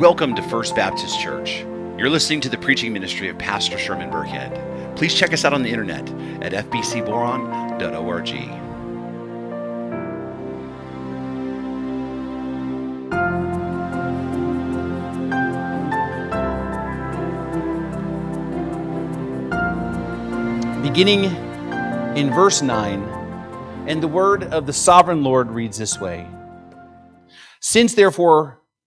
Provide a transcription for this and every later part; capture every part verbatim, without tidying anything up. Welcome to First Baptist Church. You're listening to the preaching ministry of Pastor Sherman Burkhead. Please check us out on the internet at f b c boron dot org. Beginning in verse nine, and the word of the sovereign Lord reads this way. Since therefore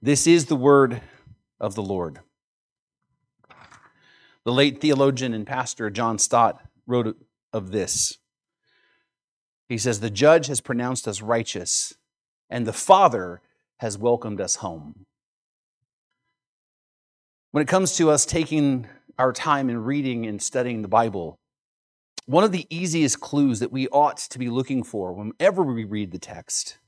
This is the word of the Lord. The late theologian and pastor John Stott wrote of this. He says, "The judge has pronounced us righteous, and the Father has welcomed us home." When it comes to us taking our time in reading and studying the Bible, one of the easiest clues that we ought to be looking for whenever we read the text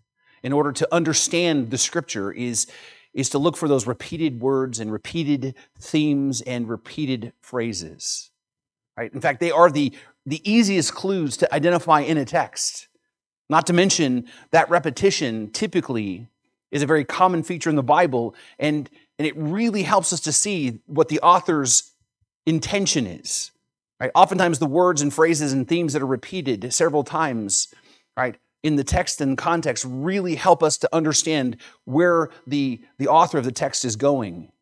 in order to understand the Scripture is, is to look for those repeated words and repeated themes and repeated phrases. Right? In fact, they are the, the easiest clues to identify in a text. Not to mention that repetition typically is a very common feature in the Bible, and, and it really helps us to see what the author's intention is, right? Oftentimes the words and phrases and themes that are repeated several times, right, in the text and context really help us to understand where the, the author of the text is going,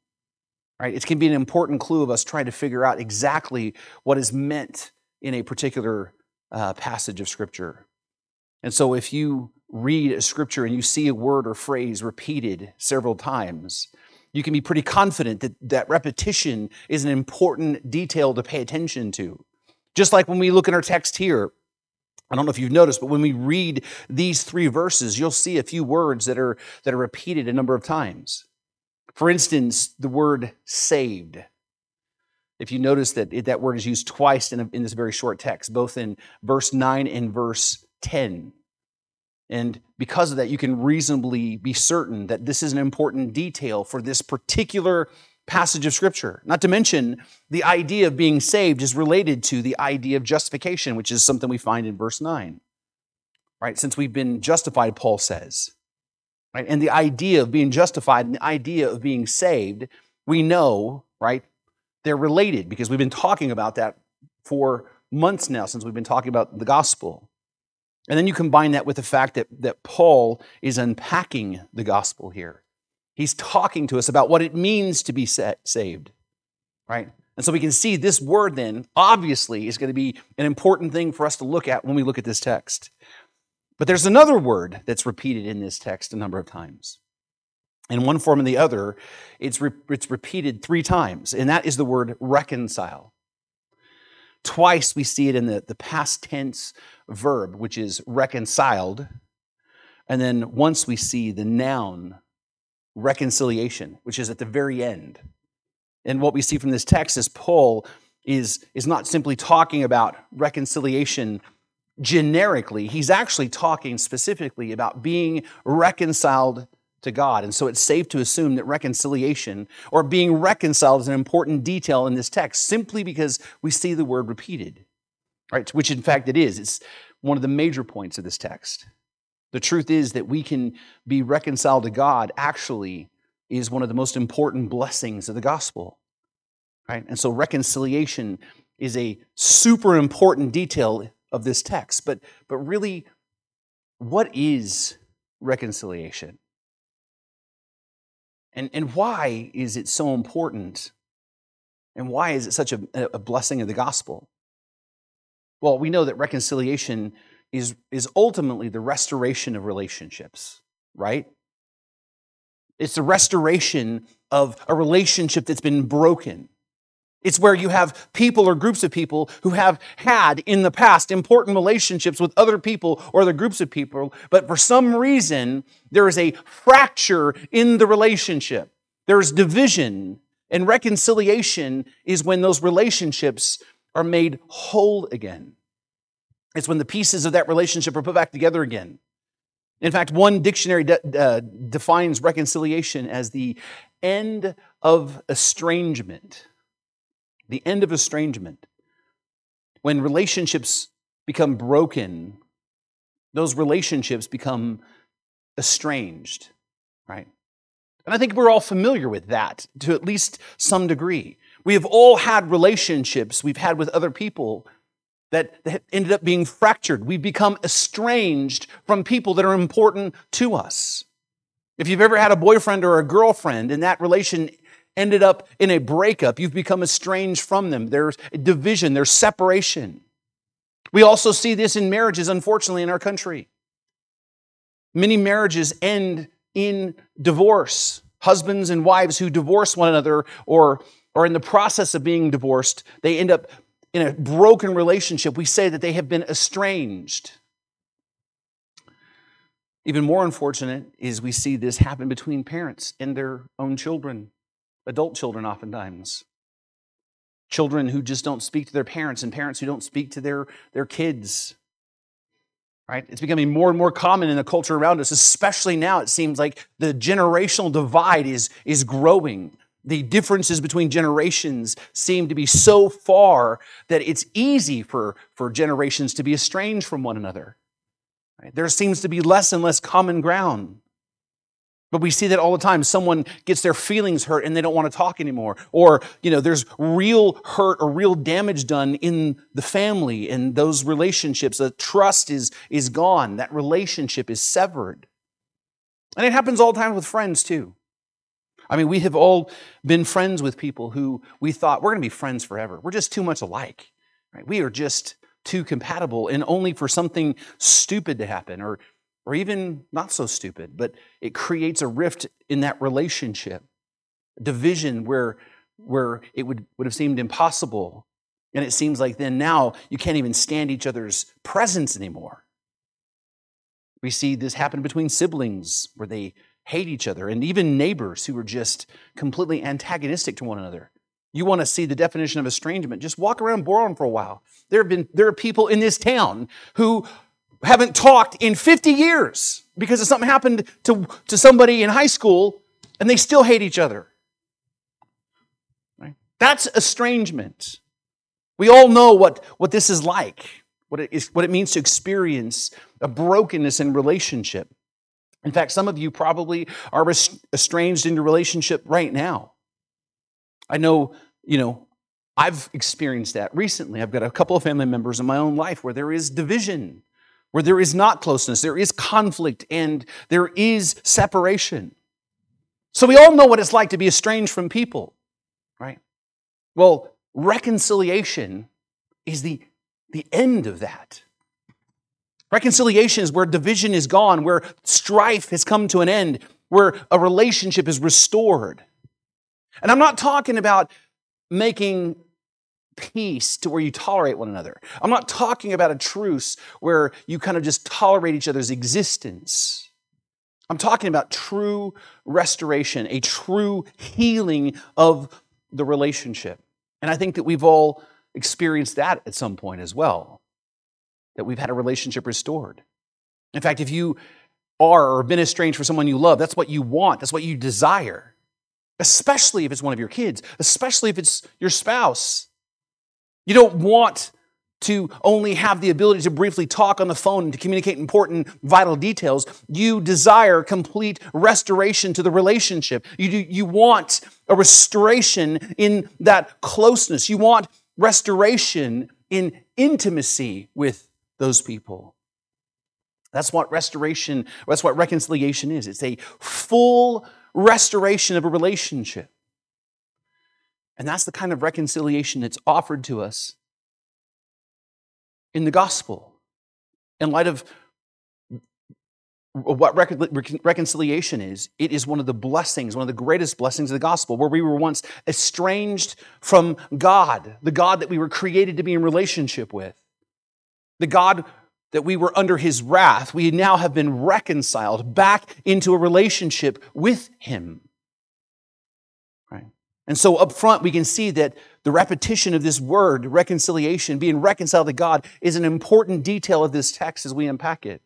right? It can be an important clue of us trying to figure out exactly what is meant in a particular uh, passage of Scripture. And so if you read a Scripture and you see a word or phrase repeated several times, you can be pretty confident that, that repetition is an important detail to pay attention to. Just like when we look in our text here, I don't know if you've noticed, but when we read these three verses, you'll see a few words that are, that are repeated a number of times. For instance, the word saved. If you notice that it, that word is used twice in, a, in this very short text, both in verse nine and verse ten. And because of that, you can reasonably be certain that this is an important detail for this particular passage of Scripture. Not to mention, the idea of being saved is related to the idea of justification, which is something we find in verse nine. Right? Since we've been justified, Paul says. Right? And the idea of being justified and the idea of being saved, we know, right, they're related because we've been talking about that for months now since we've been talking about the gospel. And then you combine that with the fact that, that Paul is unpacking the gospel here. He's talking to us about what it means to be set, saved, right? And so we can see this word then, obviously, is going to be an important thing for us to look at when we look at this text. But there's another word that's repeated in this text a number of times. In one form or the other, it's, re- it's repeated three times, and that is the word reconcile. Twice we see it in the, the past tense verb, which is reconciled. And then once we see the noun reconciliation, which is at the very end. And what we see from this text is Paul is, is not simply talking about reconciliation generically. He's actually talking specifically about being reconciled to God. And so it's safe to assume that reconciliation or being reconciled is an important detail in this text simply because we see the word repeated, right? Which in fact it is. It's one of the major points of this text. The truth is that we can be reconciled to God actually is one of the most important blessings of the gospel, right? And so reconciliation is a super important detail of this text. But, but really, what is reconciliation? And, and why is it so important? And why is it such a, a blessing of the gospel? Well, we know that reconciliation is, is ultimately the restoration of relationships, right? It's the restoration of a relationship that's been broken. It's where you have people or groups of people who have had in the past important relationships with other people or other groups of people, but for some reason, there is a fracture in the relationship. There's division, and reconciliation is when those relationships are made whole again. It's when the pieces of that relationship are put back together again. In fact, one dictionary de- uh, defines reconciliation as the end of estrangement. The end of estrangement. When relationships become broken, those relationships become estranged, right? And I think we're all familiar with that to at least some degree. We have all had relationships we've had with other people that ended up being fractured. We've become estranged from people that are important to us. If you've ever had a boyfriend or a girlfriend and that relation ended up in a breakup, you've become estranged from them. There's division, there's separation. We also see this in marriages, unfortunately, in our country. Many marriages end in divorce. Husbands and wives who divorce one another or are in the process of being divorced, they end up in a broken relationship. We say that they have been estranged. Even more unfortunate is we see this happen between parents and their own children, adult children oftentimes. Children who just don't speak to their parents and parents who don't speak to their, their kids. Right? It's becoming more and more common in the culture around us, especially now. It seems like the generational divide is, is growing. The differences between generations seem to be so far that it's easy for, for generations to be estranged from one another. Right? There seems to be less and less common ground. But we see that all the time. Someone gets their feelings hurt and they don't want to talk anymore. Or, you know, there's real hurt or real damage done in the family and those relationships. The trust is, is gone. That relationship is severed. And it happens all the time with friends too. I mean, we have all been friends with people who we thought, we're going to be friends forever. We're just too much alike. Right? We are just too compatible, and only for something stupid to happen or or even not so stupid, but it creates a rift in that relationship, division where, where it would, would have seemed impossible. And it seems like then now you can't even stand each other's presence anymore. We see this happen between siblings where they hate each other, and even neighbors who are just completely antagonistic to one another. You want to see the definition of estrangement, just walk around Boron for a while. There have been, there are people in this town who haven't talked in fifty years because of something happened to, to somebody in high school and they still hate each other. Right? That's estrangement. We all know what, what this is like, what it, is, what it means to experience a brokenness in relationship. In fact, some of you probably are estranged in your relationship right now. I know, you know, I've experienced that recently. I've got a couple of family members in my own life where there is division, where there is not closeness, there is conflict, and there is separation. So we all know what it's like to be estranged from people, right? Well, reconciliation is the, the end of that. Reconciliation is where division is gone, where strife has come to an end, where a relationship is restored. And I'm not talking about making peace to where you tolerate one another. I'm not talking about a truce where you kind of just tolerate each other's existence. I'm talking about true restoration, a true healing of the relationship. And I think that we've all experienced that at some point as well, that we've had a relationship restored. In fact, if you are or have been estranged from someone you love, that's what you want, that's what you desire, especially if it's one of your kids, especially if it's your spouse. You don't want to only have the ability to briefly talk on the phone and to communicate important, vital details. You desire complete restoration to the relationship. You, do, you want a restoration in that closeness. You want restoration in intimacy with those people. That's what restoration, that's what reconciliation is. It's a full restoration of a relationship. And that's the kind of reconciliation that's offered to us in the gospel. In light of what reconciliation is, it is one of the blessings, one of the greatest blessings of the gospel, where we were once estranged from God, the God that we were created to be in relationship with, the God that we were under his wrath. We now have been reconciled back into a relationship with him. And so up front, we can see that the repetition of this word, reconciliation, being reconciled to God, is an important detail of this text as we unpack it.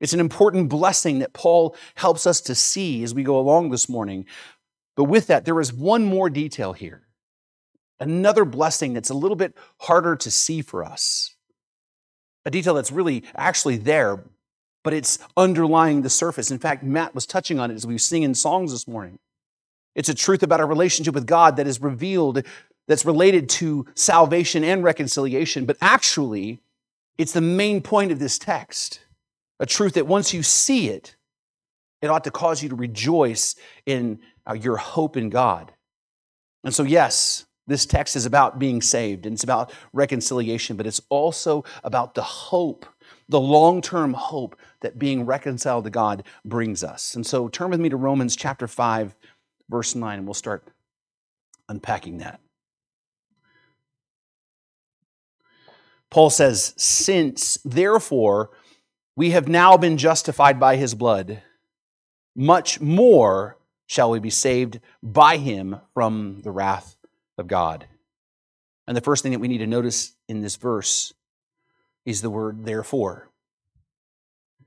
It's an important blessing that Paul helps us to see as we go along this morning. But with that, there is one more detail here. Another blessing that's a little bit harder to see for us. A detail that's really actually there, but it's underlying the surface. In fact, Matt was touching on it as we were singing songs this morning. It's a truth about our relationship with God that is revealed, that's related to salvation and reconciliation. But actually, it's the main point of this text. A truth that once you see it, it ought to cause you to rejoice in uh, your hope in God. And so, yes, this text is about being saved, and it's about reconciliation, but it's also about the hope, the long-term hope that being reconciled to God brings us. And so turn with me to Romans chapter five, verse nine, and we'll start unpacking that. Paul says, "Since, therefore, we have now been justified by his blood, much more shall we be saved by him from the wrath of God." And the first thing that we need to notice in this verse is the word therefore.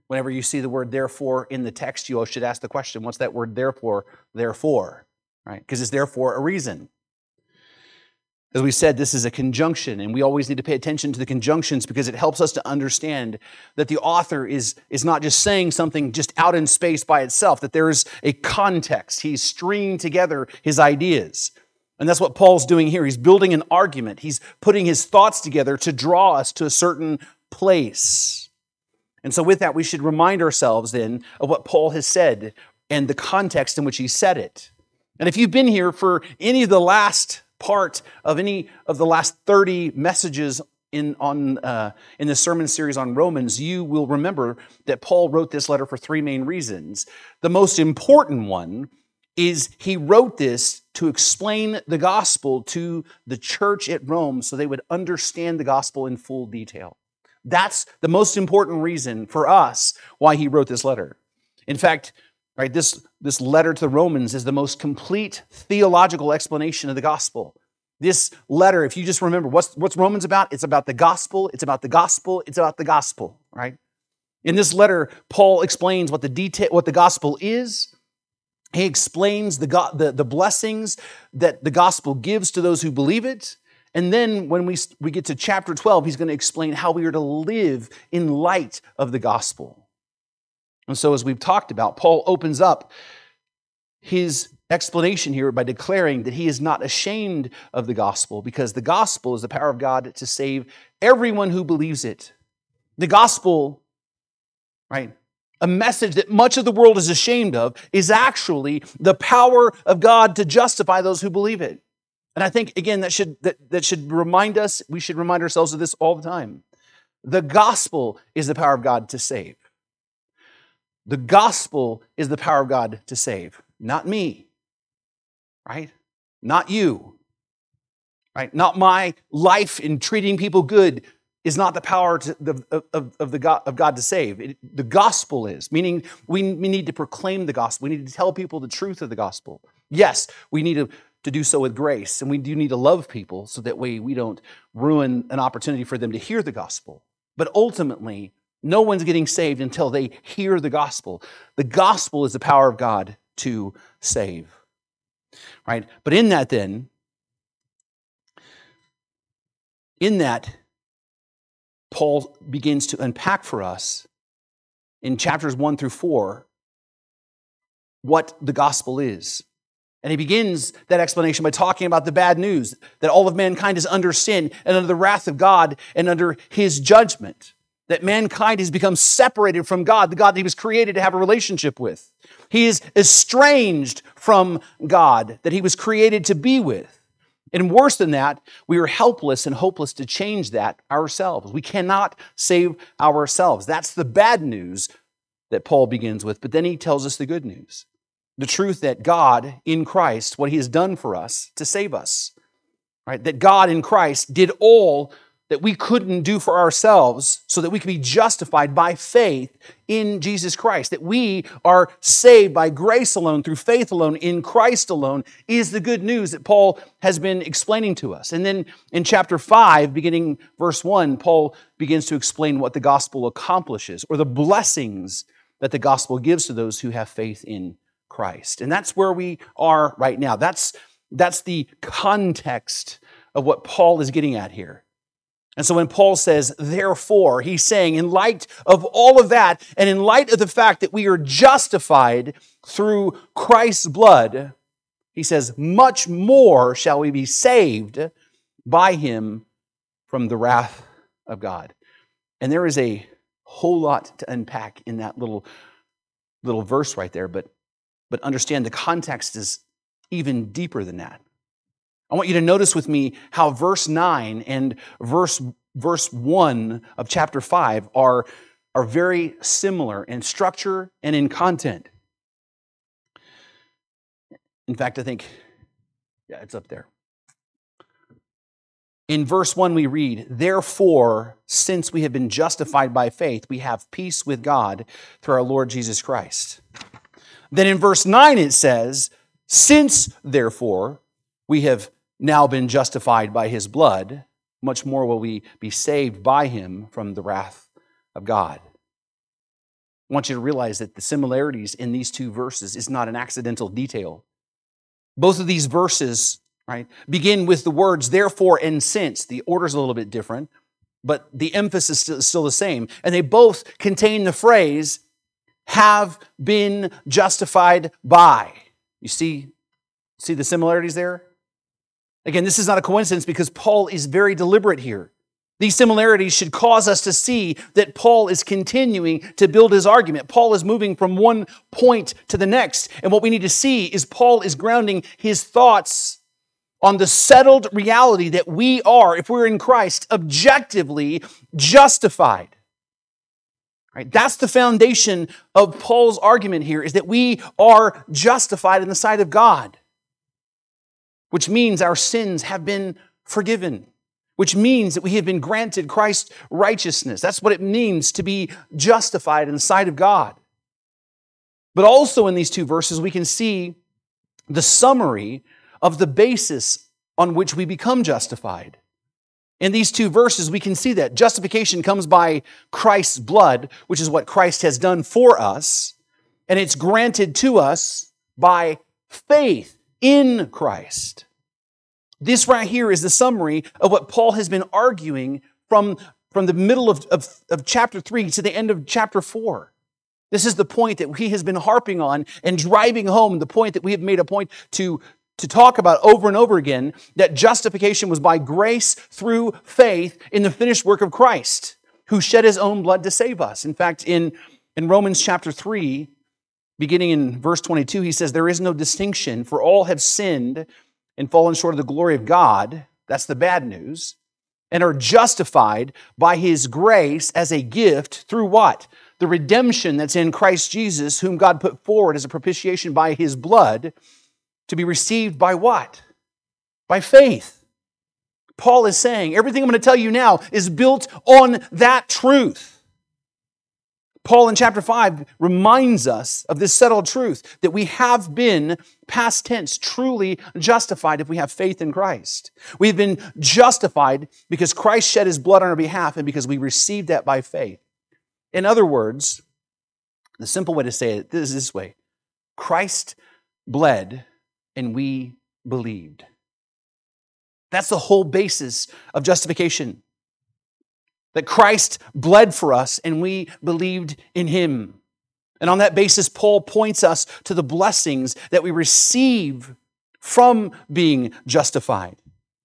Whenever you see the word therefore in the text, you should ask the question, what's that word therefore, therefore, right? Because it's therefore a reason. As we said, this is a conjunction, and we always need to pay attention to the conjunctions because it helps us to understand that the author is, is not just saying something just out in space by itself, that there is a context. He's stringing together his ideas. And that's what Paul's doing here. He's building an argument. He's putting his thoughts together to draw us to a certain place. And so with that, we should remind ourselves then of what Paul has said and the context in which he said it. And if you've been here for any of the last part of any of the last thirty messages in on uh, in the sermon series on Romans, you will remember that Paul wrote this letter for three main reasons. The most important one is he wrote this to explain the gospel to the church at Rome so they would understand the gospel in full detail. That's the most important reason for us why he wrote this letter. In fact, right, this, this letter to the Romans is the most complete theological explanation of the gospel. This letter, if you just remember, what's, what's Romans about? It's about the gospel, it's about the gospel, it's about the gospel, right? In this letter, Paul explains what the detail, what the gospel is. He explains the, go- the, the blessings that the gospel gives to those who believe it. And then when we, we get to chapter twelve, he's going to explain how we are to live in light of the gospel. And so as we've talked about, Paul opens up his explanation here by declaring that he is not ashamed of the gospel because the gospel is the power of God to save everyone who believes it. The gospel, right, a message that much of the world is ashamed of, is actually the power of God to justify those who believe it. And I think, again, that should that, that should remind us, we should remind ourselves of this all the time. The gospel is the power of God to save. The gospel is the power of God to save, not me, right? Not you, right? Not my life in treating people good is not the power to, of, of, of, the God, of God to save. It, the gospel is, meaning we, we need to proclaim the gospel. We need to tell people the truth of the gospel. Yes, we need to, to do so with grace, and we do need to love people so that way we don't ruin an opportunity for them to hear the gospel. But ultimately, no one's getting saved until they hear the gospel. The gospel is the power of God to save, right? But in that then, in that, Paul begins to unpack for us in chapters one through four what the gospel is. And he begins that explanation by talking about the bad news, that all of mankind is under sin and under the wrath of God and under his judgment. That mankind has become separated from God, the God that he was created to have a relationship with. He is estranged from God that he was created to be with. And worse than that, we are helpless and hopeless to change that ourselves. We cannot save ourselves. That's the bad news that Paul begins with. But then he tells us the good news, the truth that God in Christ, what he has done for us to save us, right? That God in Christ did all that we couldn't do for ourselves so that we could be justified by faith in Jesus Christ, that we are saved by grace alone, through faith alone, in Christ alone, is the good news that Paul has been explaining to us. And then in chapter five, beginning verse one, Paul begins to explain what the gospel accomplishes, or the blessings that the gospel gives to those who have faith in Christ. And that's where we are right now. That's, that's the context of what Paul is getting at here. And so when Paul says, therefore, he's saying, in light of all of that, and in light of the fact that we are justified through Christ's blood, he says, much more shall we be saved by him from the wrath of God. And there is a whole lot to unpack in that little, little verse right there, but, but understand the context is even deeper than that. I want you to notice with me how verse nine and verse, verse one of chapter five are, are very similar in structure and in content. In fact, I think, yeah, it's up there. In verse one we read, therefore, since we have been justified by faith, we have peace with God through our Lord Jesus Christ. Then in verse nine it says, since therefore we have now been justified by his blood, much more will we be saved by him from the wrath of God. I want you to realize that the similarities in these two verses is not an accidental detail. Both of these verses, right, begin with the words therefore and since. The order's a little bit different, but the emphasis is still the same. And they both contain the phrase, have been justified by. You see, see the similarities there? Again, this is not a coincidence because Paul is very deliberate here. These similarities should cause us to see that Paul is continuing to build his argument. Paul is moving from one point to the next. And what we need to see is Paul is grounding his thoughts on the settled reality that we are, if we're in Christ, objectively justified. Right? That's the foundation of Paul's argument here, is that we are justified in the sight of God, which means our sins have been forgiven, which means that we have been granted Christ's righteousness. That's what it means to be justified in the sight of God. But also in these two verses, we can see the summary of the basis on which we become justified. In these two verses, we can see that justification comes by Christ's blood, which is what Christ has done for us, and it's granted to us by faith in Christ. This right here is the summary of what Paul has been arguing from, from the middle of, of, of chapter three to the end of chapter four. This is the point that he has been harping on and driving home, the point that we have made a point to, to talk about over and over again, that justification was by grace through faith in the finished work of Christ, who shed his own blood to save us. In fact, in, in Romans chapter three, beginning in verse twenty-two, he says, there is no distinction, for all have sinned and fallen short of the glory of God. That's the bad news. And are justified by his grace as a gift through what? The redemption that's in Christ Jesus, whom God put forward as a propitiation by his blood, to be received by what? By faith. Paul is saying, everything I'm going to tell you now is built on that truth. Paul in chapter five reminds us of this settled truth that we have been, past tense, truly justified if we have faith in Christ. We've been justified because Christ shed his blood on our behalf and because we received that by faith. In other words, the simple way to say it is this way: Christ bled and we believed. That's the whole basis of justification. That Christ bled for us and we believed in him. And on that basis, Paul points us to the blessings that we receive from being justified.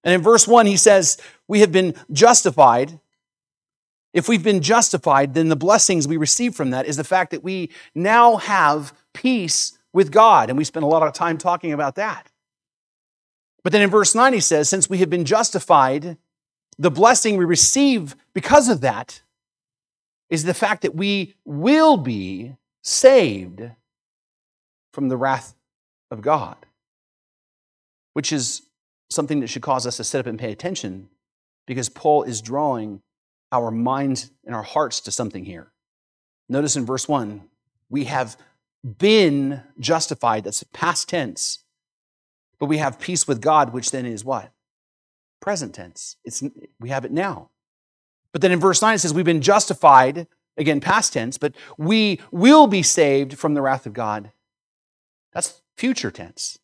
And in verse one, he says, we have been justified. If we've been justified, then the blessings we receive from that is the fact that we now have peace with God. And we spent a lot of time talking about that. But then in verse nine, he says, since we have been justified, the blessing we receive because of that is the fact that we will be saved from the wrath of God, which is something that should cause us to sit up and pay attention because Paul is drawing our minds and our hearts to something here. Notice in verse one, we have been justified. That's past tense. But we have peace with God, which then is what? Present tense. It's, we have it now. But then in verse nine, it says we've been justified, again, past tense, but we will be saved from the wrath of God. That's future tense.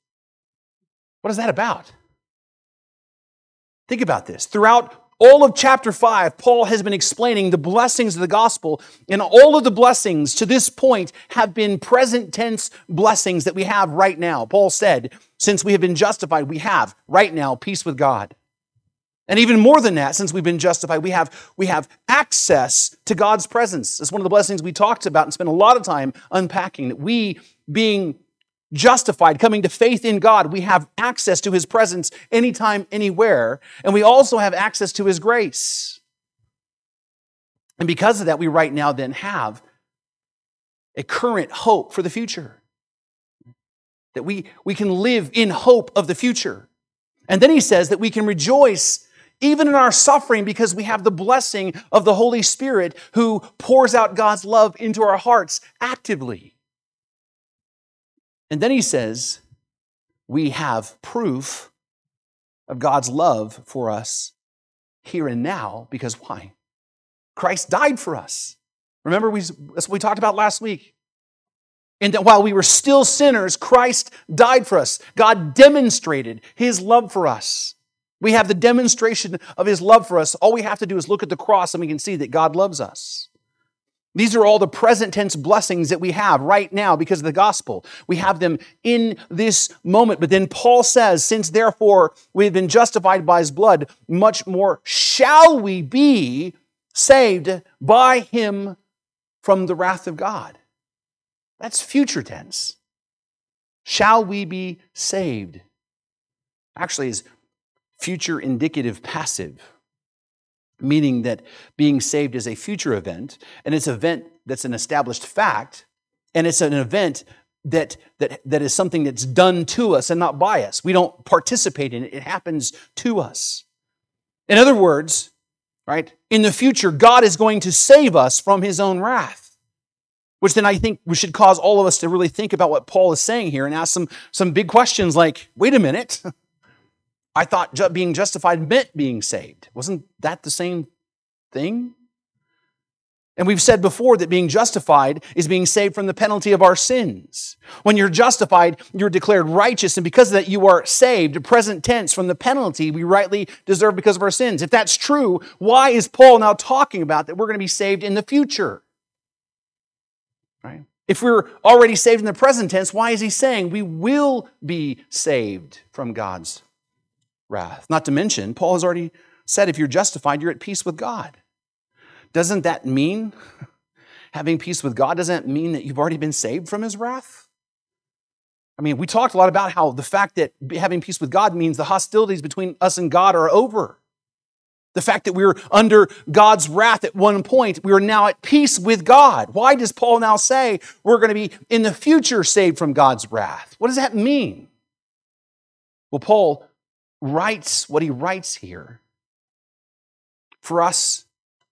What is that about? Think about this. Throughout all of chapter five, Paul has been explaining the blessings of the gospel, and all of the blessings to this point have been present tense blessings that we have right now. Paul said, since we have been justified, we have right now peace with God. And even more than that, since we've been justified, we have, we have access to God's presence. That's one of the blessings we talked about and spent a lot of time unpacking, that we, being justified, coming to faith in God, we have access to His presence anytime, anywhere, and we also have access to His grace. And because of that, we right now then have a current hope for the future, that we, we can live in hope of the future. And then he says that we can rejoice even in our suffering because we have the blessing of the Holy Spirit who pours out God's love into our hearts actively. And then he says, we have proof of God's love for us here and now, because why? Christ died for us. Remember, we, that's what we talked about last week. And that while we were still sinners, Christ died for us. God demonstrated His love for us. We have the demonstration of His love for us. All we have to do is look at the cross and we can see that God loves us. These are all the present tense blessings that we have right now because of the gospel. We have them in this moment. But then Paul says, since therefore we have been justified by His blood, much more shall we be saved by Him from the wrath of God. That's future tense. Shall we be saved? Actually, is future indicative passive, meaning that being saved is a future event, and it's an event that's an established fact, and it's an event that, that, that is something that's done to us and not by us. We don't participate in it. It happens to us. In other words, right, in the future, God is going to save us from His own wrath, which then I think we should cause all of us to really think about what Paul is saying here and ask some, some big questions like, wait a minute, I thought being justified meant being saved. Wasn't that the same thing? And we've said before that being justified is being saved from the penalty of our sins. When you're justified, you're declared righteous, and because of that, you are saved, present tense, from the penalty we rightly deserve because of our sins. If that's true, why is Paul now talking about that we're going to be saved in the future? Right? If we're already saved in the present tense, why is he saying we will be saved from God's wrath? Not to mention, Paul has already said if you're justified, you're at peace with God. Doesn't that mean, having peace with God, doesn't that mean that you've already been saved from His wrath? I mean, we talked a lot about how the fact that having peace with God means the hostilities between us and God are over. The fact that we were under God's wrath at one point, we are now at peace with God. Why does Paul now say we're going to be in the future saved from God's wrath? What does that mean? Well, Paul writes what he writes here for us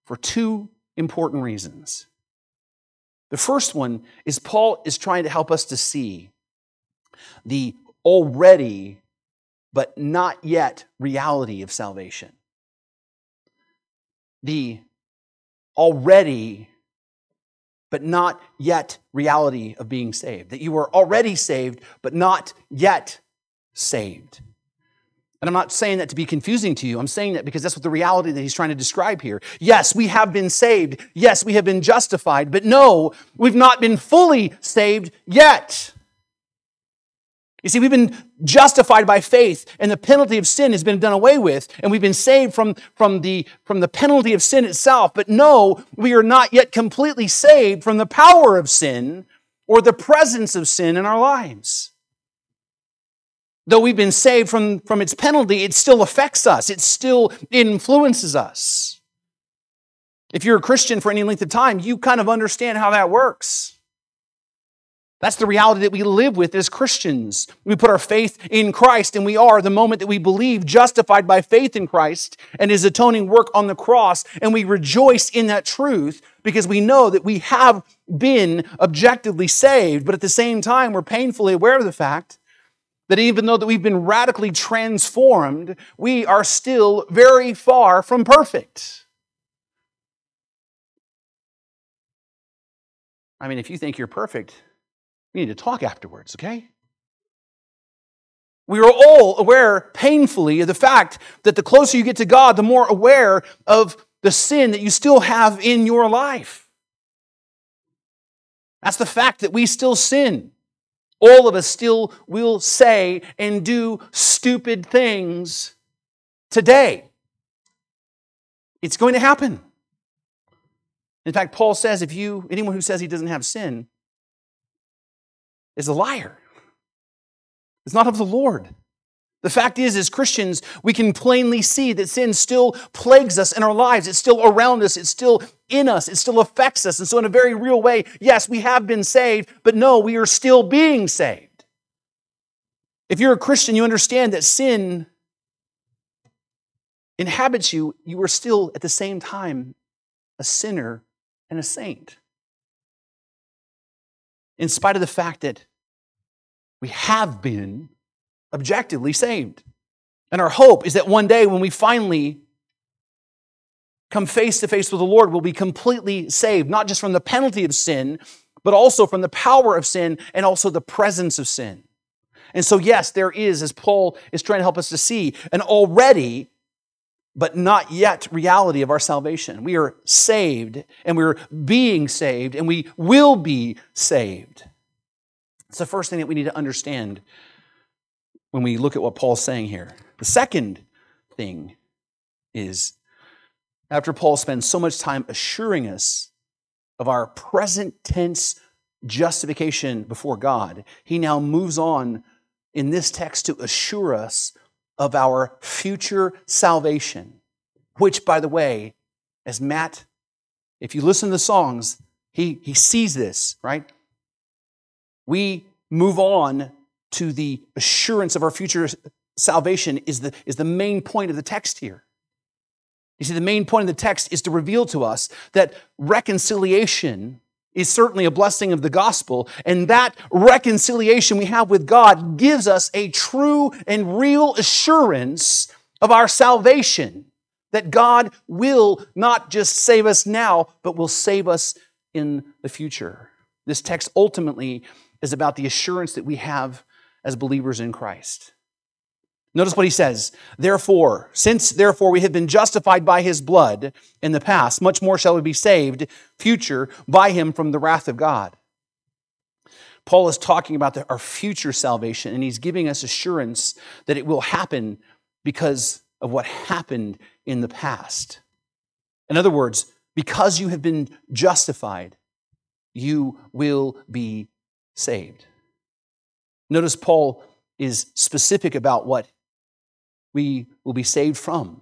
for two important reasons. The first one is Paul is trying to help us to see the already but not yet reality of salvation. The already but not yet reality of being saved. That you are already saved but not yet saved. And I'm not saying that to be confusing to you. I'm saying that because that's what the reality that he's trying to describe here. Yes, we have been saved. Yes, we have been justified. But no, we've not been fully saved yet. You see, we've been justified by faith, and the penalty of sin has been done away with, and we've been saved from, from, the, from the penalty of sin itself. But no, we are not yet completely saved from the power of sin or the presence of sin in our lives. Though we've been saved from, from its penalty, it still affects us. It still influences us. If you're a Christian for any length of time, you kind of understand how that works. That's the reality that we live with as Christians. We put our faith in Christ, and we are, the moment that we believe, justified by faith in Christ and His atoning work on the cross, and we rejoice in that truth because we know that we have been objectively saved, but at the same time, we're painfully aware of the fact that even though that we've been radically transformed, we are still very far from perfect. I mean, if you think you're perfect, we need to talk afterwards, okay? We are all aware painfully of the fact that the closer you get to God, the more aware of the sin that you still have in your life. That's the fact that we still sin. All of us still will say and do stupid things today. It's going to happen. In fact, Paul says if you, anyone who says he doesn't have sin is a liar. It's not of the Lord. The fact is, as Christians, we can plainly see that sin still plagues us in our lives. It's still around us. It's still in us. It still affects us. And so in a very real way, yes, we have been saved, but no, we are still being saved. If you're a Christian, you understand that sin inhabits you. You are still, at the same time, a sinner and a saint. In spite of the fact that we have been objectively saved. And our hope is that one day when we finally come face to face with the Lord, we'll be completely saved, not just from the penalty of sin, but also from the power of sin and also the presence of sin. And so, yes, there is, as Paul is trying to help us to see, an already but not yet reality of our salvation. We are saved, and we're being saved, and we will be saved. It's the first thing that we need to understand when we look at what Paul's saying here. The second thing is, after Paul spends so much time assuring us of our present tense justification before God, he now moves on in this text to assure us of our future salvation, which, by the way, as Matt, if you listen to the songs, he, he sees this, right? We move on to the assurance of our future salvation is the, is the main point of the text here. You see, the main point of the text is to reveal to us that reconciliation is certainly a blessing of the gospel, and that reconciliation we have with God gives us a true and real assurance of our salvation, that God will not just save us now, but will save us in the future. This text ultimately is about the assurance that we have as believers in Christ. Notice what he says, therefore, since therefore we have been justified by his blood in the past, much more shall we be saved, future, by him from the wrath of God. Paul is talking about the, our future salvation, and he's giving us assurance that it will happen because of what happened in the past. In other words, because you have been justified, you will be saved. Notice Paul is specific about what we will be saved from.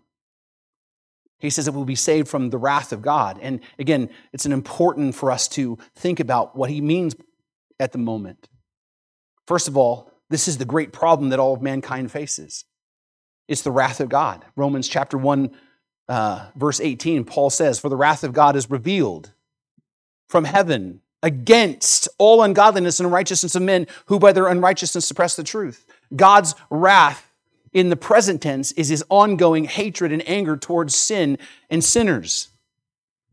He says that we'll be saved from the wrath of God. And again, it's an important for us to think about what he means at the moment. First of all, this is the great problem that all of mankind faces. It's the wrath of God. Romans chapter one, uh, verse eighteen, Paul says, "For the wrath of God is revealed from heaven against all ungodliness and unrighteousness of men who by their unrighteousness suppress the truth." God's wrath in the present tense is his ongoing hatred and anger towards sin and sinners.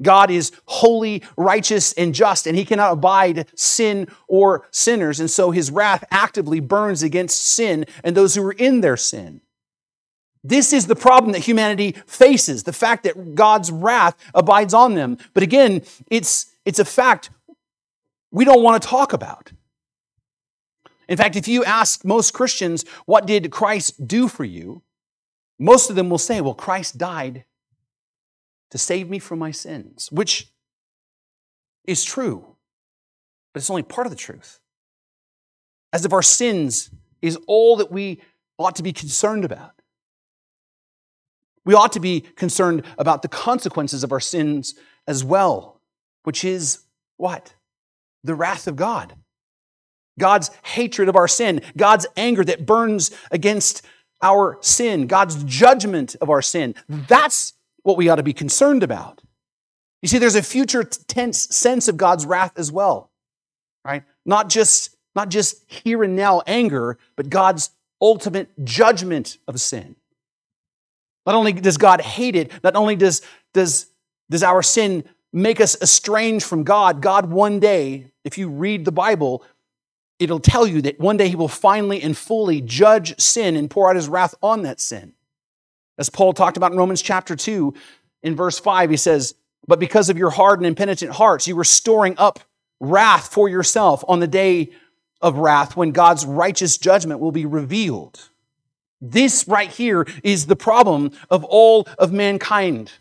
God is holy, righteous, and just, and he cannot abide sin or sinners, and so his wrath actively burns against sin and those who are in their sin. This is the problem that humanity faces, the fact that God's wrath abides on them. But again, it's it's a fact we don't want to talk about. In fact, if you ask most Christians, what did Christ do for you? Most of them will say, well, Christ died to save me from my sins, which is true, but it's only part of the truth. As if our sins is all that we ought to be concerned about. We ought to be concerned about the consequences of our sins as well, which is what? The wrath of God. God's hatred of our sin, God's anger that burns against our sin, God's judgment of our sin. That's what we ought to be concerned about. You see, there's a future tense sense of God's wrath as well, right? Not just, not just here and now anger, but God's ultimate judgment of sin. Not only does God hate it, not only does, does, does our sin make us estranged from God, God one day, if you read the Bible, it'll tell you that one day he will finally and fully judge sin and pour out his wrath on that sin. As Paul talked about in Romans chapter two, in verse five, he says, "But because of your hard and impenitent hearts, you were storing up wrath for yourself on the day of wrath when God's righteous judgment will be revealed." This right here is the problem of all of mankind.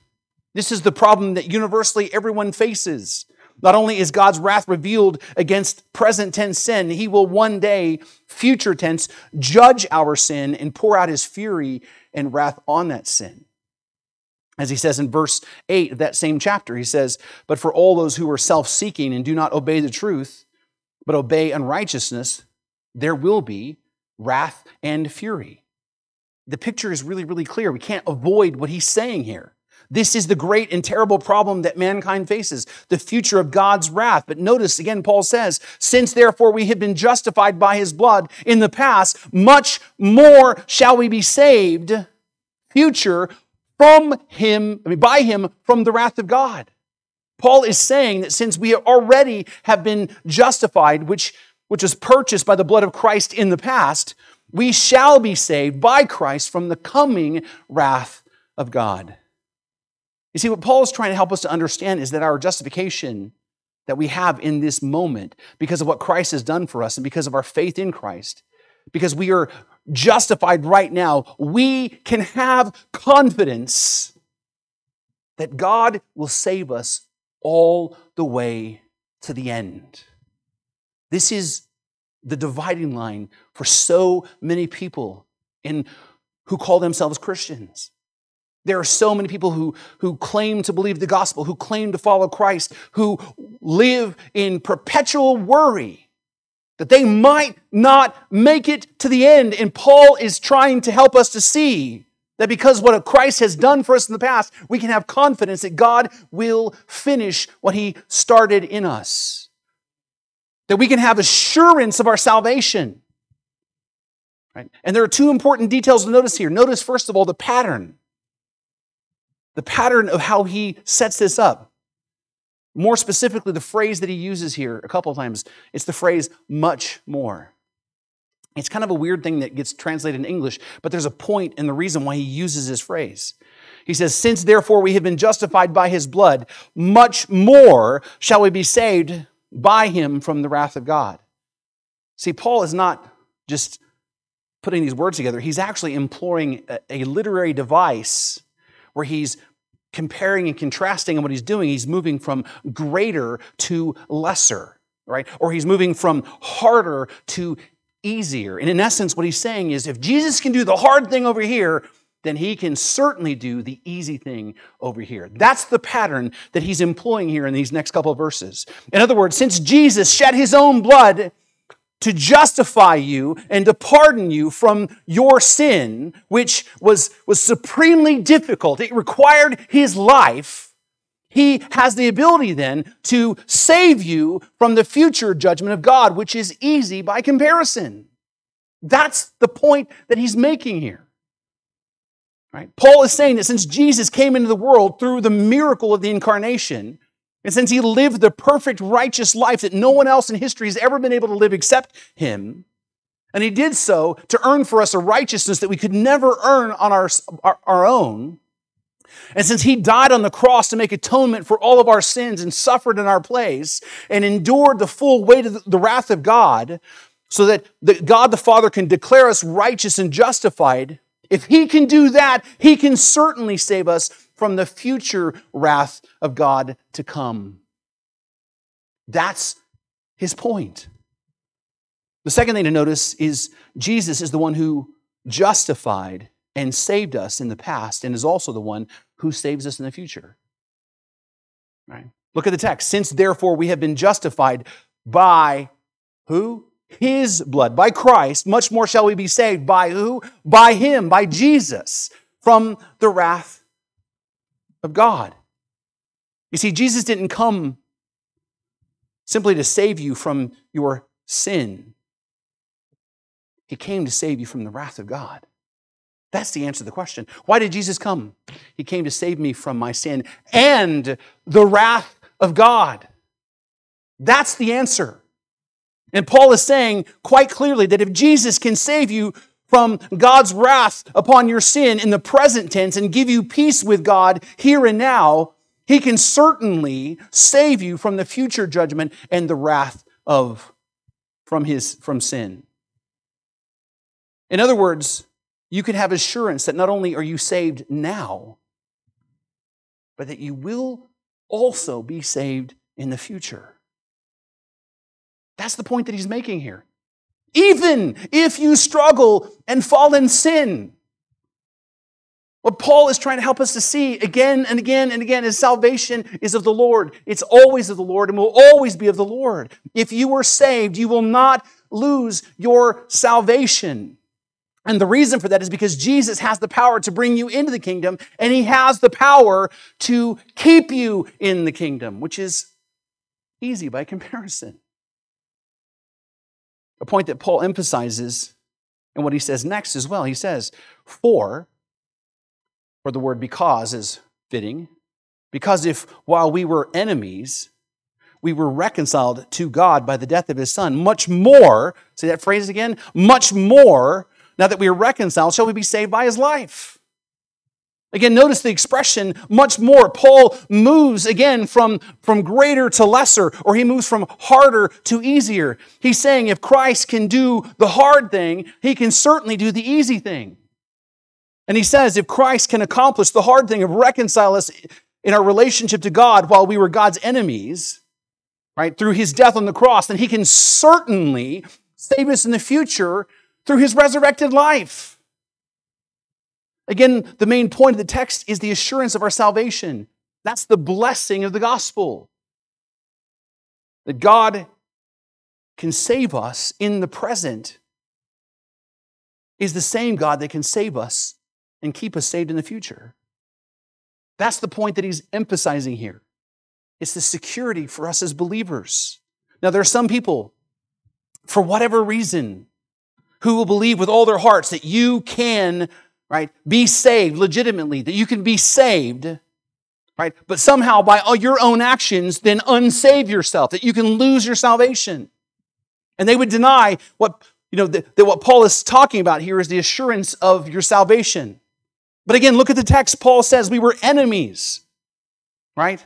This is the problem that universally everyone faces. Not only is God's wrath revealed against present tense sin, he will one day, future tense, judge our sin and pour out his fury and wrath on that sin. As he says in verse eight of that same chapter, he says, "But for all those who are self-seeking and do not obey the truth, but obey unrighteousness, there will be wrath and fury." The picture is really, really clear. We can't avoid what he's saying here. This is the great and terrible problem that mankind faces, the future of God's wrath. But notice again, Paul says, "Since therefore we have been justified by his blood in the past, much more shall we be saved," future, from him, I mean, by him from the wrath of God. Paul is saying that since we already have been justified, which, which is purchased by the blood of Christ in the past, we shall be saved by Christ from the coming wrath of God. You see, what Paul is trying to help us to understand is that our justification that we have in this moment, because of what Christ has done for us and because of our faith in Christ, because we are justified right now, we can have confidence that God will save us all the way to the end. This is the dividing line for so many people in who call themselves Christians. There are so many people who, who claim to believe the gospel, who claim to follow Christ, who live in perpetual worry that they might not make it to the end. And Paul is trying to help us to see that because what Christ has done for us in the past, we can have confidence that God will finish what he started in us. That we can have assurance of our salvation. Right? And there are two important details to notice here. Notice, first of all, the pattern. The pattern of how he sets this up. More specifically, the phrase that he uses here a couple of times, it's the phrase "much more." It's kind of a weird thing that gets translated in English, but there's a point and the reason why he uses this phrase. He says, "Since therefore we have been justified by his blood, much more shall we be saved by him from the wrath of God." See, Paul is not just putting these words together. He's actually employing a, a literary device where he's comparing and contrasting, and what he's doing, he's moving from greater to lesser, right? Or he's moving from harder to easier. And in essence, what he's saying is, if Jesus can do the hard thing over here, then he can certainly do the easy thing over here. That's the pattern that he's employing here in these next couple of verses. In other words, since Jesus shed his own blood to justify you and to pardon you from your sin, which was, was supremely difficult. It required his life. He has the ability then to save you from the future judgment of God, which is easy by comparison. That's the point that he's making here. Right? Paul is saying that since Jesus came into the world through the miracle of the incarnation, and since he lived the perfect, righteous life that no one else in history has ever been able to live except him, and he did so to earn for us a righteousness that we could never earn on our, our, our own, and since he died on the cross to make atonement for all of our sins and suffered in our place and endured the full weight of the wrath of God so that the, God the Father can declare us righteous and justified, if he can do that, he can certainly save us from the future wrath of God to come. That's his point. The second thing to notice is Jesus is the one who justified and saved us in the past and is also the one who saves us in the future. Right? Look at the text. Since therefore we have been justified by who? His blood, by Christ, much more shall we be saved. By who? By Him, by Jesus, from the wrath of God. You see, Jesus didn't come simply to save you from your sin. He came to save you from the wrath of God. That's the answer to the question. Why did Jesus come? He came to save me from my sin and the wrath of God. That's the answer. And Paul is saying quite clearly that if Jesus can save you from God's wrath upon your sin in the present tense and give you peace with God here and now, He can certainly save you from the future judgment and the wrath of from his from sin. In other words, you can have assurance that not only are you saved now, but that you will also be saved in the future. That's the point that he's making here. Even if you struggle and fall in sin, what Paul is trying to help us to see again and again and again is salvation is of the Lord. It's always of the Lord and will always be of the Lord. If you were saved, you will not lose your salvation. And the reason for that is because Jesus has the power to bring you into the kingdom, and He has the power to keep you in the kingdom, which is easy by comparison. A point that Paul emphasizes in what he says next as well. He says, for, or the word because is fitting, because if while we were enemies, we were reconciled to God by the death of His Son, much more, say that phrase again, much more, now that we are reconciled, shall we be saved by His life? Again, notice the expression, much more. Paul moves again from, from greater to lesser, or he moves from harder to easier. He's saying if Christ can do the hard thing, He can certainly do the easy thing. And he says if Christ can accomplish the hard thing of reconcile us in our relationship to God while we were God's enemies, right, through His death on the cross, then He can certainly save us in the future through His resurrected life. Again, the main point of the text is the assurance of our salvation. That's the blessing of the gospel. That God can save us in the present is the same God that can save us and keep us saved in the future. That's the point that he's emphasizing here. It's the security for us as believers. Now, there are some people, for whatever reason, who will believe with all their hearts that you can, right, be saved legitimately, that you can be saved, right, but somehow by all your own actions then unsave yourself, that you can lose your salvation. And they would deny what, you know, that, that what Paul is talking about here is the assurance of your salvation. But again, look at the text. Paul says we were enemies, right?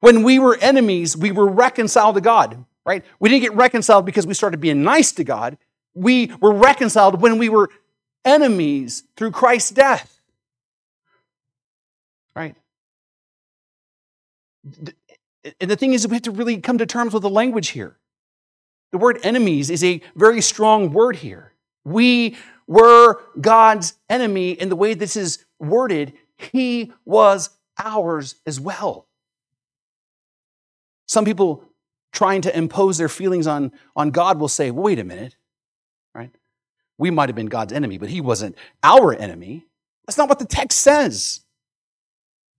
When we were enemies, we were reconciled to God, right? We didn't get reconciled because we started being nice to God. We were reconciled when we were enemies through Christ's death. Right? And the thing is, we have to really come to terms with the language here. The word enemies is a very strong word here. We were God's enemy in the way this is worded. He was ours as well. Some people trying to impose their feelings on, on God will say, wait a minute. Right? We might have been God's enemy, but He wasn't our enemy. That's not what the text says.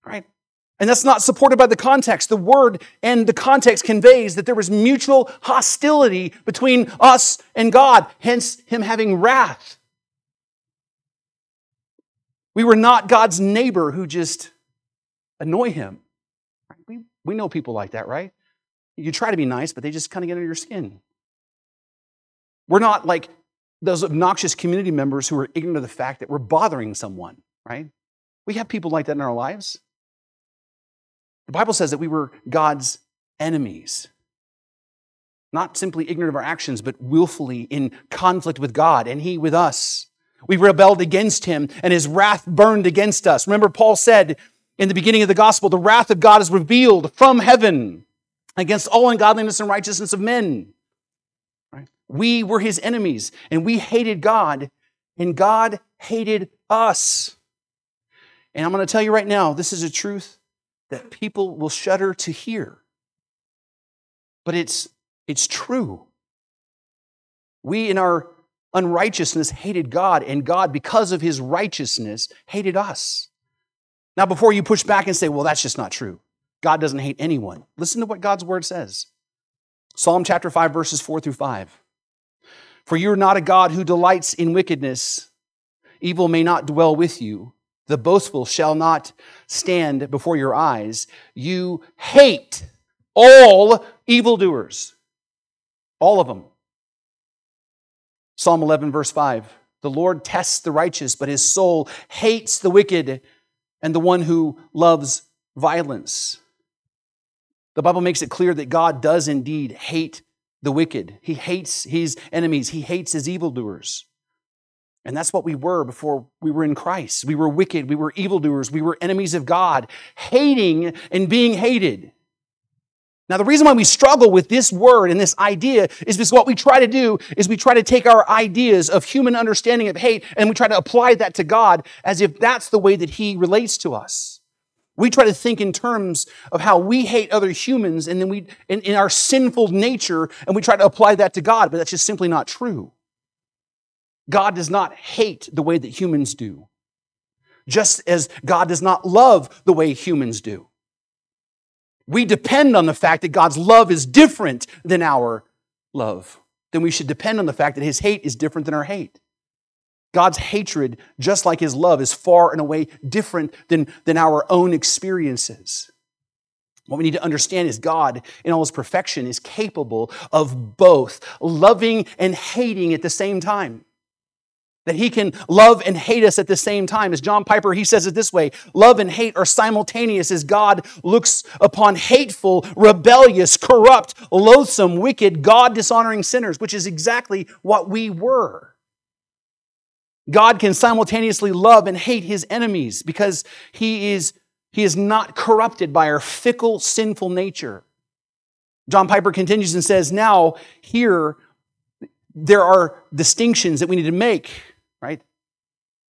Right? And that's not supported by the context. The word and the context conveys that there was mutual hostility between us and God, hence Him having wrath. We were not God's neighbor who just annoy Him. We, we know people like that, right? You try to be nice, but they just kind of get under your skin. We're not like those obnoxious community members who are ignorant of the fact that we're bothering someone, right? We have people like that in our lives. The Bible says that we were God's enemies. Not simply ignorant of our actions, but willfully in conflict with God and He with us. We rebelled against Him and His wrath burned against us. Remember, Paul said in the beginning of the gospel, the wrath of God is revealed from heaven against all ungodliness and righteousness of men. We were His enemies, and we hated God, and God hated us. And I'm going to tell you right now, this is a truth that people will shudder to hear. But it's, it's true. We in our unrighteousness hated God, and God, because of his righteousness, hated us. Now, before you push back and say, well, that's just not true, God doesn't hate anyone, listen to what God's word says. Psalm chapter five, verses four through five. For you are not a God who delights in wickedness. Evil may not dwell with you. The boastful shall not stand before your eyes. You hate all evildoers. All of them. Psalm eleven, verse five. The Lord tests the righteous, but his soul hates the wicked and the one who loves violence. The Bible makes it clear that God does indeed hate the wicked. He hates his enemies. He hates his evildoers. And that's what we were before we were in Christ. We were wicked. We were evildoers. We were enemies of God, hating and being hated. Now, the reason why we struggle with this word and this idea is because what we try to do is we try to take our ideas of human understanding of hate and we try to apply that to God as if that's the way that he relates to us. We try to think in terms of how we hate other humans and then we, in, in our sinful nature, and we try to apply that to God, but that's just simply not true. God does not hate the way that humans do, just as God does not love the way humans do. We depend on the fact that God's love is different than our love. Then we should depend on the fact that his hate is different than our hate. God's hatred, just like his love, is far and away different than, than our own experiences. What we need to understand is God, in all his perfection, is capable of both loving and hating at the same time. That he can love and hate us at the same time. As John Piper, he says it this way, love and hate are simultaneous as God looks upon hateful, rebellious, corrupt, loathsome, wicked, God-dishonoring sinners, which is exactly what we were. God can simultaneously love and hate his enemies because he is, he is not corrupted by our fickle, sinful nature. John Piper continues and says, now, here, there are distinctions that we need to make, right?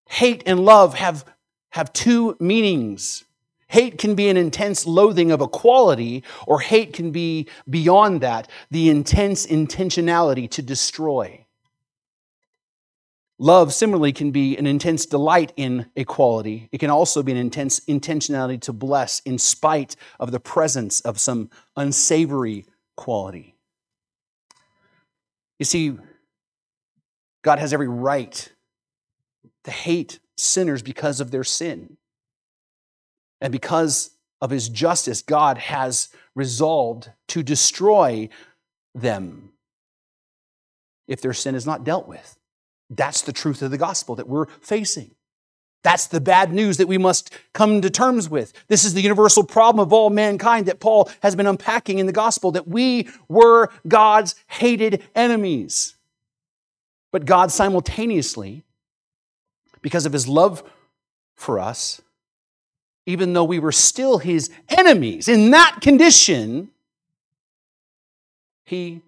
Hate and love have, have two meanings. Hate can be an intense loathing of a quality, or hate can be, beyond that, the intense intentionality to destroy. Love, similarly, can be an intense delight in a quality. It can also be an intense intentionality to bless in spite of the presence of some unsavory quality. You see, God has every right to hate sinners because of their sin. And because of his justice, God has resolved to destroy them if their sin is not dealt with. That's the truth of the gospel that we're facing. That's the bad news that we must come to terms with. This is the universal problem of all mankind that Paul has been unpacking in the gospel, that we were God's hated enemies. But God simultaneously, because of his love for us, even though we were still his enemies in that condition, he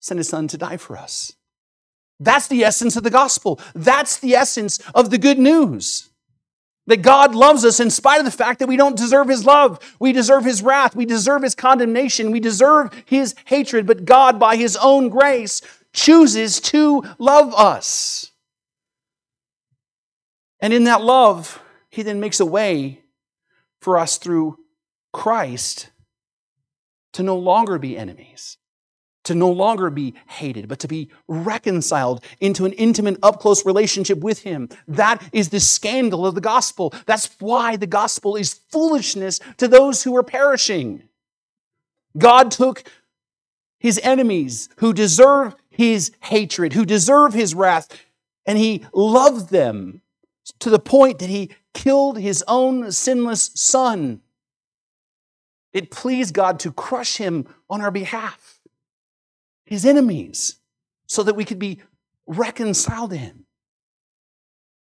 sent his son to die for us. That's the essence of the gospel. That's the essence of the good news. That God loves us in spite of the fact that we don't deserve his love. We deserve his wrath. We deserve his condemnation. We deserve his hatred. But God, by his own grace, chooses to love us. And in that love, he then makes a way for us through Christ to no longer be enemies, to no longer be hated, but to be reconciled into an intimate, up-close relationship with him. That is the scandal of the gospel. That's why the gospel is foolishness to those who are perishing. God took his enemies who deserve his hatred, who deserve his wrath, and he loved them to the point that he killed his own sinless son. It pleased God to crush him on our behalf, his enemies, so that we could be reconciled to him.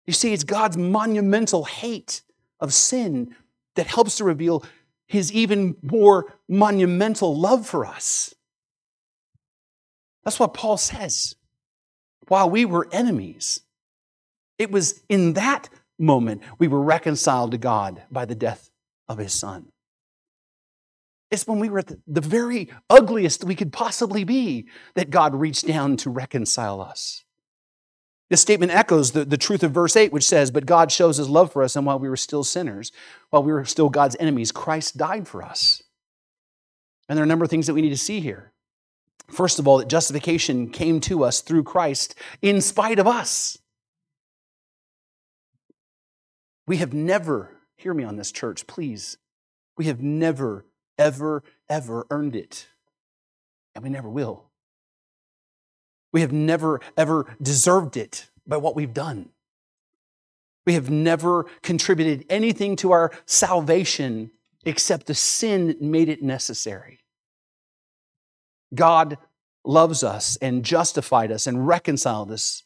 You see, it's God's monumental hate of sin that helps to reveal his even more monumental love for us. That's what Paul says. While we were enemies, it was in that moment we were reconciled to God by the death of his son. It's when we were at the, the very ugliest we could possibly be that God reached down to reconcile us. This statement echoes the, the truth of verse eight, which says, but God shows his love for us, and while we were still sinners, while we were still God's enemies, Christ died for us. And there are a number of things that we need to see here. First of all, that justification came to us through Christ in spite of us. We have never, hear me on this, church, please, we have never, ever, ever earned it. And we never will. We have never, ever deserved it by what we've done. We have never contributed anything to our salvation except the sin that made it necessary. God loves us and justified us and reconciled us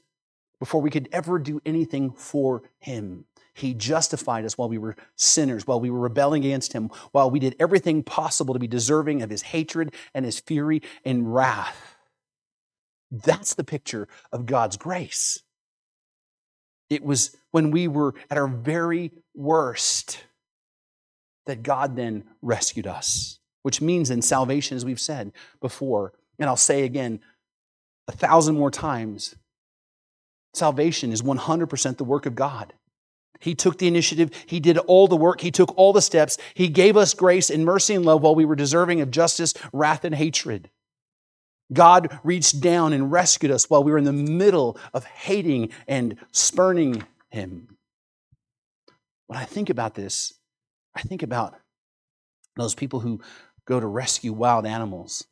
before we could ever do anything for Him. He justified us while we were sinners, while we were rebelling against Him, while we did everything possible to be deserving of His hatred and His fury and wrath. That's the picture of God's grace. It was when we were at our very worst that God then rescued us, which means in salvation, as we've said before, and I'll say again a thousand more times, salvation is one hundred percent the work of God. He took the initiative. He did all the work. He took all the steps. He gave us grace and mercy and love while we were deserving of justice, wrath, and hatred. God reached down and rescued us while we were in the middle of hating and spurning Him. When I think about this, I think about those people who go to rescue wild animals,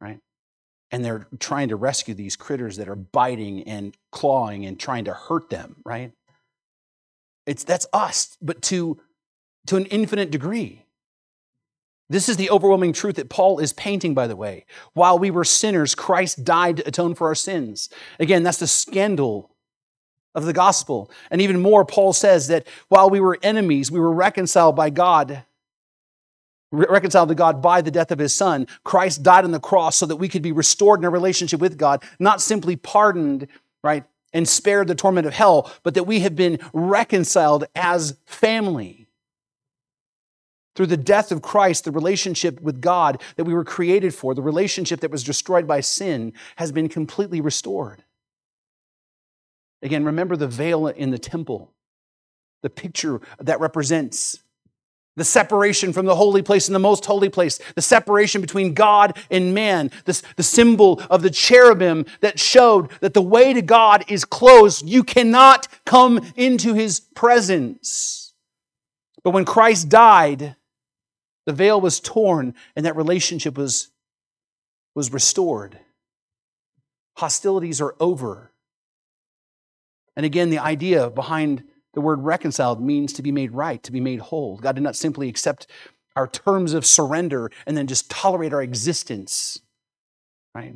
right? And they're trying to rescue these critters that are biting and clawing and trying to hurt them, right? It's that's us, but to, to an infinite degree. This is the overwhelming truth that Paul is painting, by the way. While we were sinners, Christ died to atone for our sins. Again, that's the scandal of the gospel. And even more, Paul says that while we were enemies, we were reconciled by God, reconciled to God by the death of His Son. Christ died on the cross so that we could be restored in a relationship with God, not simply pardoned, right, and spared the torment of hell, but that we have been reconciled as family. Through the death of Christ, the relationship with God that we were created for, the relationship that was destroyed by sin, has been completely restored. Again, remember the veil in the temple, the picture that represents the separation from the holy place and the most holy place, the separation between God and man, this, the symbol of the cherubim that showed that the way to God is closed. You cannot come into His presence. But when Christ died, the veil was torn and that relationship was, was restored. Hostilities are over. And again, the idea behind the word reconciled means to be made right, to be made whole. God did not simply accept our terms of surrender and then just tolerate our existence. Right?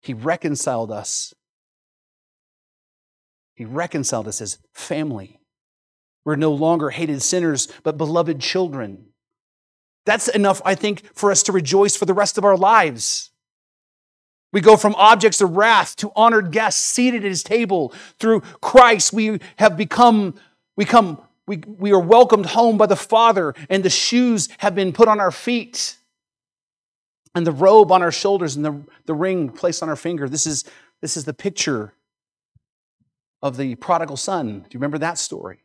He reconciled us. He reconciled us as family. We're no longer hated sinners, but beloved children. That's enough, I think, for us to rejoice for the rest of our lives. We go from objects of wrath to honored guests seated at His table. Through Christ, we have become, we come, we, we are welcomed home by the Father, and the shoes have been put on our feet, and the robe on our shoulders, and the, the ring placed on our finger. This is, this is the picture of the prodigal son. Do you remember that story?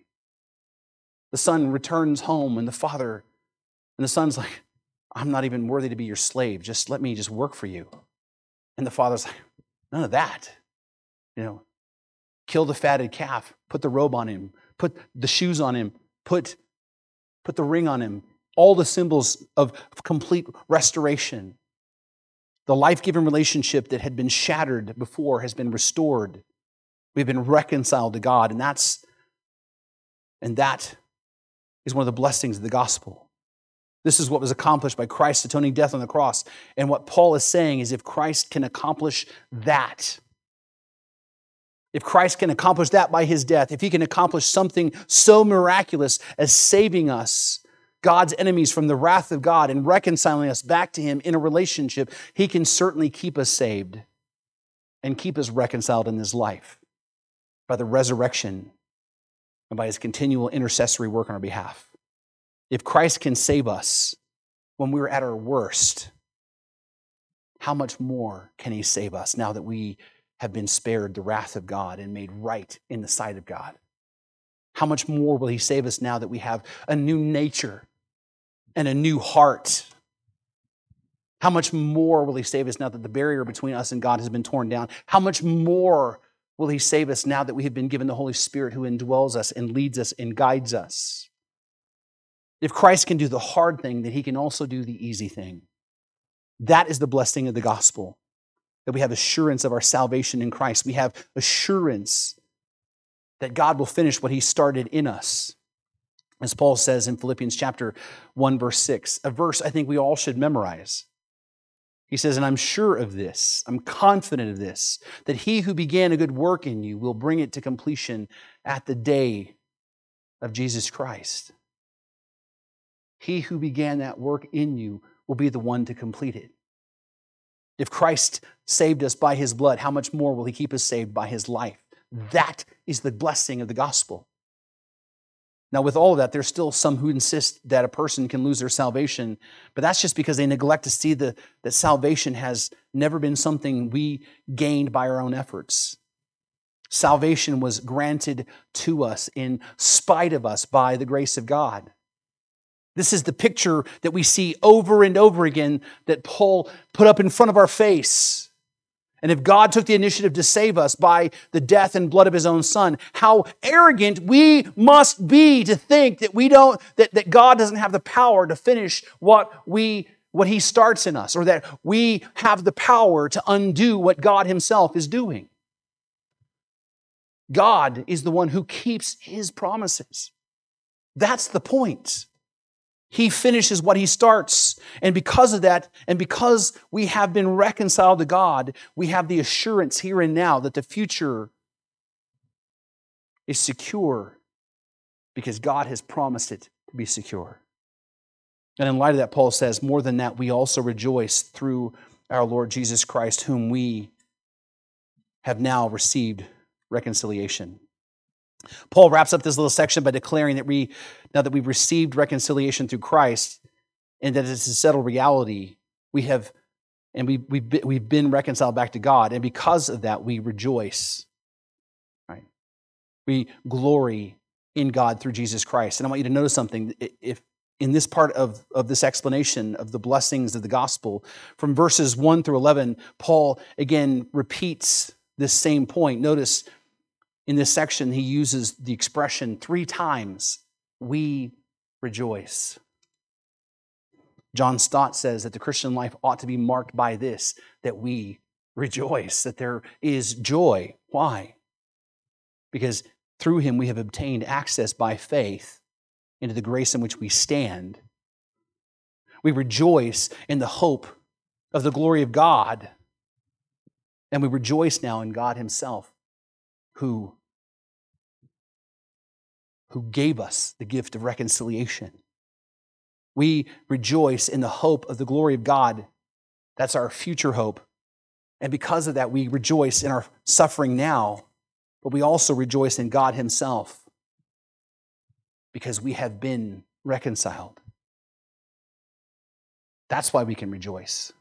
The son returns home, and the father And the son's like, I'm not even worthy to be your slave. Just let me just work for you. And the father's like, none of that. You know, kill the fatted calf, put the robe on him, put the shoes on him, put, put the ring on him. All the symbols of complete restoration. The life-giving relationship that had been shattered before has been restored. We've been reconciled to God. And that's, and that is one of the blessings of the gospel. This is what was accomplished by Christ's atoning death on the cross. And what Paul is saying is if Christ can accomplish that, if Christ can accomplish that by His death, if He can accomplish something so miraculous as saving us, God's enemies, from the wrath of God and reconciling us back to Him in a relationship, He can certainly keep us saved and keep us reconciled in this life by the resurrection and by His continual intercessory work on our behalf. If Christ can save us, when we were at our worst, how much more can he save us now that we have been spared the wrath of God and made right in the sight of God? How much more will he save us now that we have a new nature and a new heart? How much more will he save us now that the barrier between us and God has been torn down? How much more will he save us now that we have been given the Holy Spirit who indwells us and leads us and guides us? If Christ can do the hard thing, then he can also do the easy thing. That is the blessing of the gospel, that we have assurance of our salvation in Christ. We have assurance that God will finish what he started in us. As Paul says in Philippians chapter one, verse six, a verse I think we all should memorize. He says, and I'm sure of this, I'm confident of this, that he who began a good work in you will bring it to completion at the day of Jesus Christ. He who began that work in you will be the one to complete it. If Christ saved us by his blood, how much more will he keep us saved by his life? That is the blessing of the gospel. Now, with all of that, there's still some who insist that a person can lose their salvation, but that's just because they neglect to see the, that salvation has never been something we gained by our own efforts. Salvation was granted to us in spite of us by the grace of God. This is the picture that we see over and over again that Paul put up in front of our face. And if God took the initiative to save us by the death and blood of his own son, how arrogant we must be to think that we don't, that, that God doesn't have the power to finish what we what he starts in us, or that we have the power to undo what God himself is doing. God is the one who keeps his promises. That's the point. He finishes what he starts, and because of that, and because we have been reconciled to God, we have the assurance here and now that the future is secure because God has promised it to be secure. And in light of that, Paul says, more than that, we also rejoice through our Lord Jesus Christ, whom we have now received reconciliation. Paul wraps up this little section by declaring that we, now that we've received reconciliation through Christ, and that it's a settled reality, we have, and we we've been, we've been reconciled back to God, and because of that, we rejoice. Right? We glory in God through Jesus Christ. And I want you to notice something. If in this part of, of this explanation of the blessings of the gospel, from verses one through eleven, Paul again repeats this same point. Notice. In this section, he uses the expression three times, we rejoice. John Stott says that the Christian life ought to be marked by this, that we rejoice, that there is joy. Why? Because through him we have obtained access by faith into the grace in which we stand. We rejoice in the hope of the glory of God, and we rejoice now in God himself, who, who gave us the gift of reconciliation. We rejoice in the hope of the glory of God. That's our future hope. And because of that, we rejoice in our suffering now, but we also rejoice in God himself because we have been reconciled. That's why we can rejoice.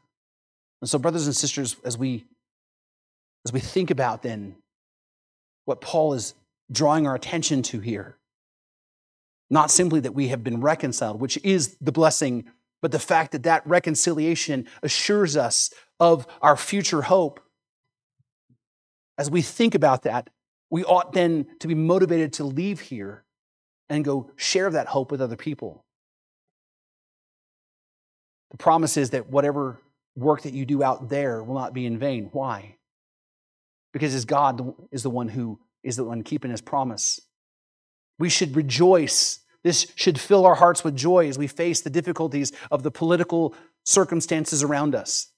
And so, brothers and sisters, as we, as we think about then what Paul is drawing our attention to here. Not simply that we have been reconciled, which is the blessing, but the fact that that reconciliation assures us of our future hope. As we think about that, we ought then to be motivated to leave here and go share that hope with other people. The promise is that whatever work that you do out there will not be in vain. Why? Because as God is the one who is the one keeping his promise. We should rejoice. This should fill our hearts with joy as we face the difficulties of the political circumstances around us.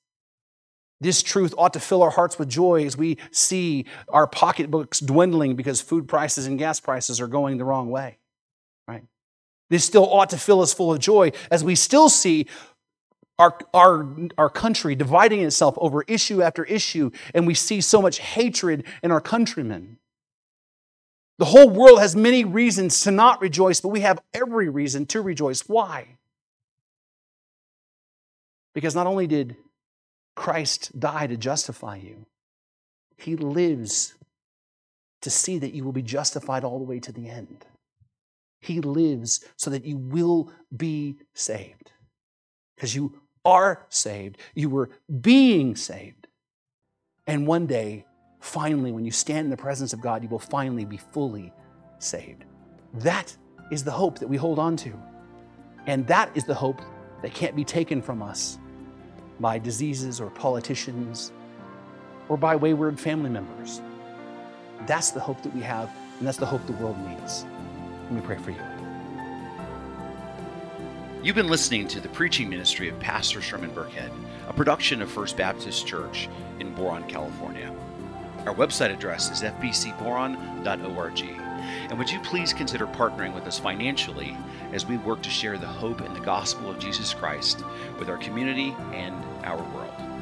This truth ought to fill our hearts with joy as we see our pocketbooks dwindling because food prices and gas prices are going the wrong way. Right? This still ought to fill us full of joy as we still see Our, our, our country dividing itself over issue after issue, and we see so much hatred in our countrymen. The whole world has many reasons to not rejoice, but we have every reason to rejoice. Why? Because not only did Christ die to justify you, He lives to see that you will be justified all the way to the end. He lives so that you will be saved. Because you are saved. You were being saved. And one day, finally, when you stand in the presence of God, you will finally be fully saved. That is the hope that we hold on to. And that is the hope that can't be taken from us by diseases or politicians or by wayward family members. That's the hope that we have, and that's the hope the world needs. Let me pray for you. You've been listening to the preaching ministry of Pastor Sherman Burkhead, a production of First Baptist Church in Boron, California. Our website address is f b c boron dot org. And would you please consider partnering with us financially as we work to share the hope and the gospel of Jesus Christ with our community and our world.